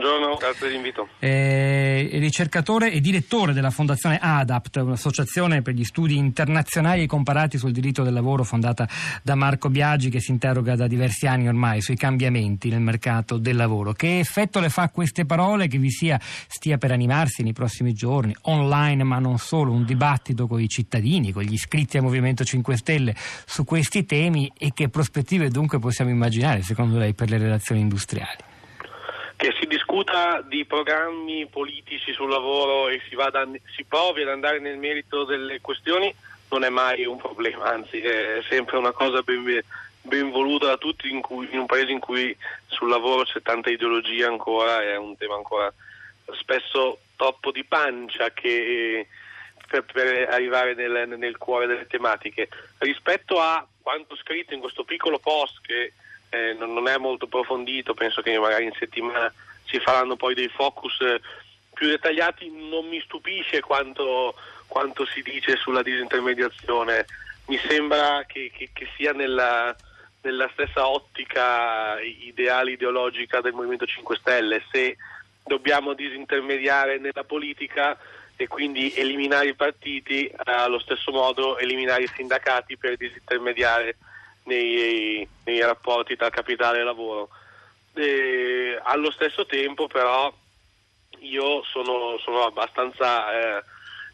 Buongiorno, grazie dell'invito. Ricercatore e direttore della fondazione ADAPT, un'associazione per gli studi internazionali e comparati sul diritto del lavoro fondata da Marco Biaggi, che si interroga da diversi anni ormai sui cambiamenti nel mercato del lavoro. Che effetto le fa queste parole, che vi stia per animarsi nei prossimi giorni, online ma non solo, un dibattito con i cittadini, con gli iscritti al Movimento 5 Stelle su questi temi, e che prospettive dunque possiamo immaginare, secondo lei, per le relazioni industriali? Che si discuta di programmi politici sul lavoro e si provi ad andare nel merito delle questioni non è mai un problema, anzi è sempre una cosa ben voluta da tutti, in un paese in cui sul lavoro c'è tanta ideologia ancora, è un tema ancora spesso troppo di pancia che per arrivare nel cuore delle tematiche. Rispetto a quanto scritto in questo piccolo post, che non è molto approfondito, penso che magari in settimana si faranno poi dei focus più dettagliati, non mi stupisce quanto si dice sulla disintermediazione. Mi sembra che sia nella stessa ottica ideale ideologica del Movimento 5 Stelle. Se dobbiamo disintermediare nella politica e quindi eliminare i partiti, allo stesso modo eliminare i sindacati per disintermediare nei rapporti tra capitale e lavoro. Allo stesso tempo però io sono abbastanza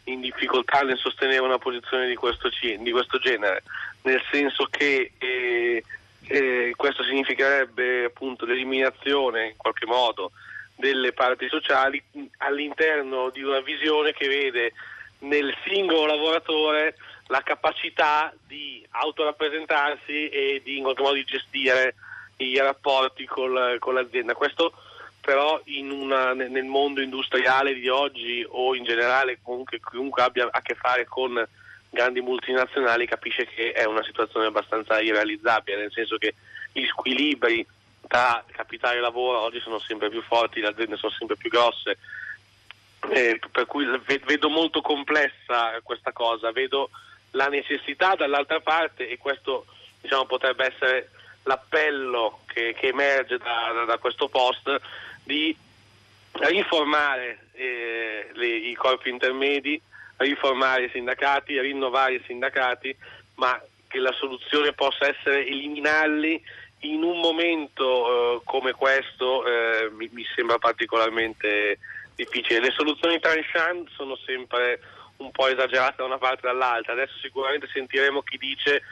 in difficoltà nel sostenere una posizione di questo genere, nel senso che questo significherebbe appunto l'eliminazione in qualche modo delle parti sociali all'interno di una visione che vede nel singolo lavoratore la capacità di autorappresentarsi e di in qualche modo di gestire i rapporti con l'azienda. Questo però nel mondo industriale di oggi, o in generale chiunque abbia a che fare con grandi multinazionali, capisce che è una situazione abbastanza irrealizzabile, nel senso che gli squilibri tra capitale e lavoro oggi sono sempre più forti, le aziende sono sempre più grosse, per cui vedo molto complessa questa cosa, vedo la necessità dall'altra parte, e questo diciamo potrebbe essere l'appello che emerge da questo post, di riformare i corpi intermedi, riformare i sindacati, rinnovare i sindacati, ma che la soluzione possa essere eliminarli in un momento come questo mi sembra particolarmente difficile. Le soluzioni tranchant sono sempre un po' esagerate da una parte e dall'altra. Adesso sicuramente sentiremo chi dice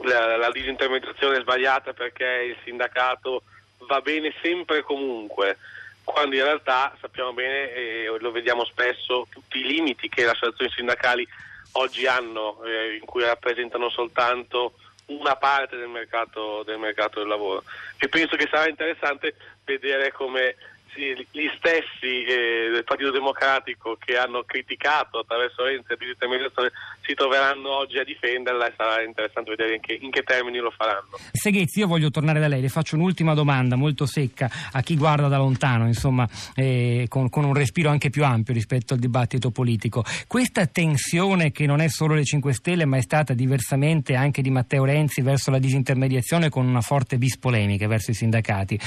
la disintermediazione è sbagliata perché il sindacato va bene sempre e comunque, quando in realtà sappiamo bene, lo vediamo spesso, tutti i limiti che le associazioni sindacali oggi hanno, in cui rappresentano soltanto una parte del mercato del lavoro. E penso che sarà interessante vedere come gli stessi del Partito Democratico, che hanno criticato attraverso Renzi la disintermediazione, si troveranno oggi a difenderla, e sarà interessante vedere in che termini lo faranno. Seghezzi, io voglio tornare da lei, le faccio un'ultima domanda molto secca a chi guarda da lontano, insomma, con un respiro anche più ampio rispetto al dibattito politico. Questa tensione, che non è solo le 5 Stelle ma è stata diversamente anche di Matteo Renzi verso la disintermediazione, con una forte bispolemica verso i sindacati,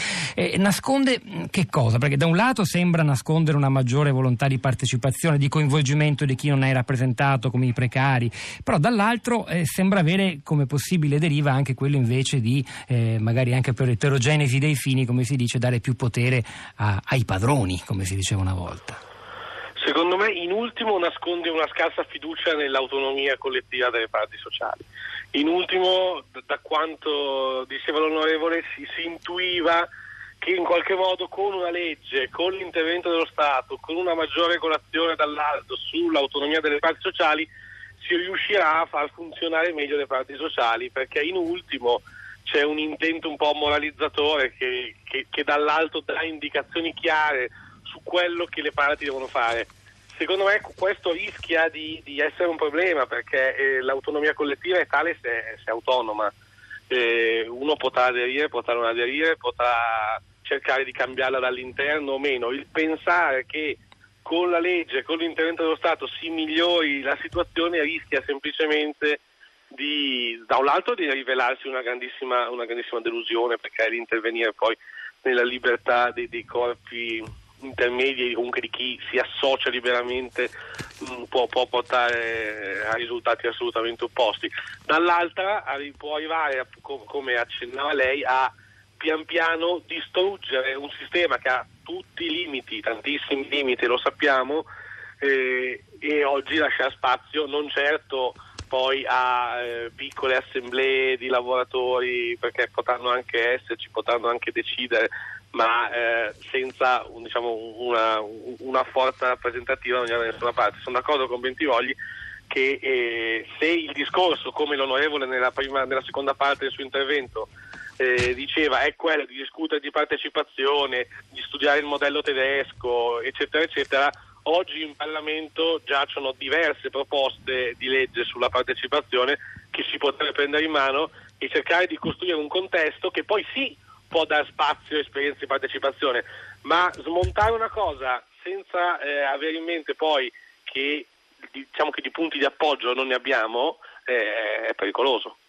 nasconde che cosa? Perché da un lato sembra nascondere una maggiore volontà di partecipazione, di coinvolgimento di chi non è rappresentato, come i precari, però dall'altro sembra avere come possibile deriva anche quello invece di, magari anche per eterogenesi dei fini, come si dice, dare più potere ai padroni, come si diceva una volta. Secondo me in ultimo nasconde una scarsa fiducia nell'autonomia collettiva delle parti sociali. In ultimo, da quanto diceva l'onorevole, si intuiva che in qualche modo con una legge, con l'intervento dello Stato, con una maggiore regolazione dall'alto sull'autonomia delle parti sociali, si riuscirà a far funzionare meglio le parti sociali, perché in ultimo c'è un intento un po' moralizzatore che dall'alto dà indicazioni chiare su quello che le parti devono fare. Secondo me questo rischia di essere un problema, perché l'autonomia collettiva è tale se è autonoma. Uno potrà aderire, potrà non aderire, potrà cercare di cambiarla dall'interno o meno. Il pensare che con la legge, con l'intervento dello Stato si migliori la situazione, rischia semplicemente da un lato di rivelarsi una grandissima delusione, perché l'intervenire poi nella libertà dei corpi intermedi, comunque di chi si associa liberamente, può portare a risultati assolutamente opposti. Dall'altra può arrivare, come accennava lei, a pian piano distruggere un sistema che ha tutti i limiti, tantissimi limiti, lo sappiamo, e oggi lascia spazio non certo poi a piccole assemblee di lavoratori, perché potranno anche esserci, potranno anche decidere, ma senza una forza rappresentativa non andiamo da nessuna parte. Sono d'accordo con Bentivogli che se il discorso, come l'onorevole nella seconda parte del suo intervento diceva, è quello di discutere di partecipazione, di studiare il modello tedesco, eccetera eccetera, oggi in Parlamento giacciono diverse proposte di legge sulla partecipazione che si potrebbe prendere in mano e cercare di costruire un contesto che poi sì può dare spazio a esperienze di partecipazione, ma smontare una cosa senza avere in mente poi che, diciamo, che di punti di appoggio non ne abbiamo è pericoloso.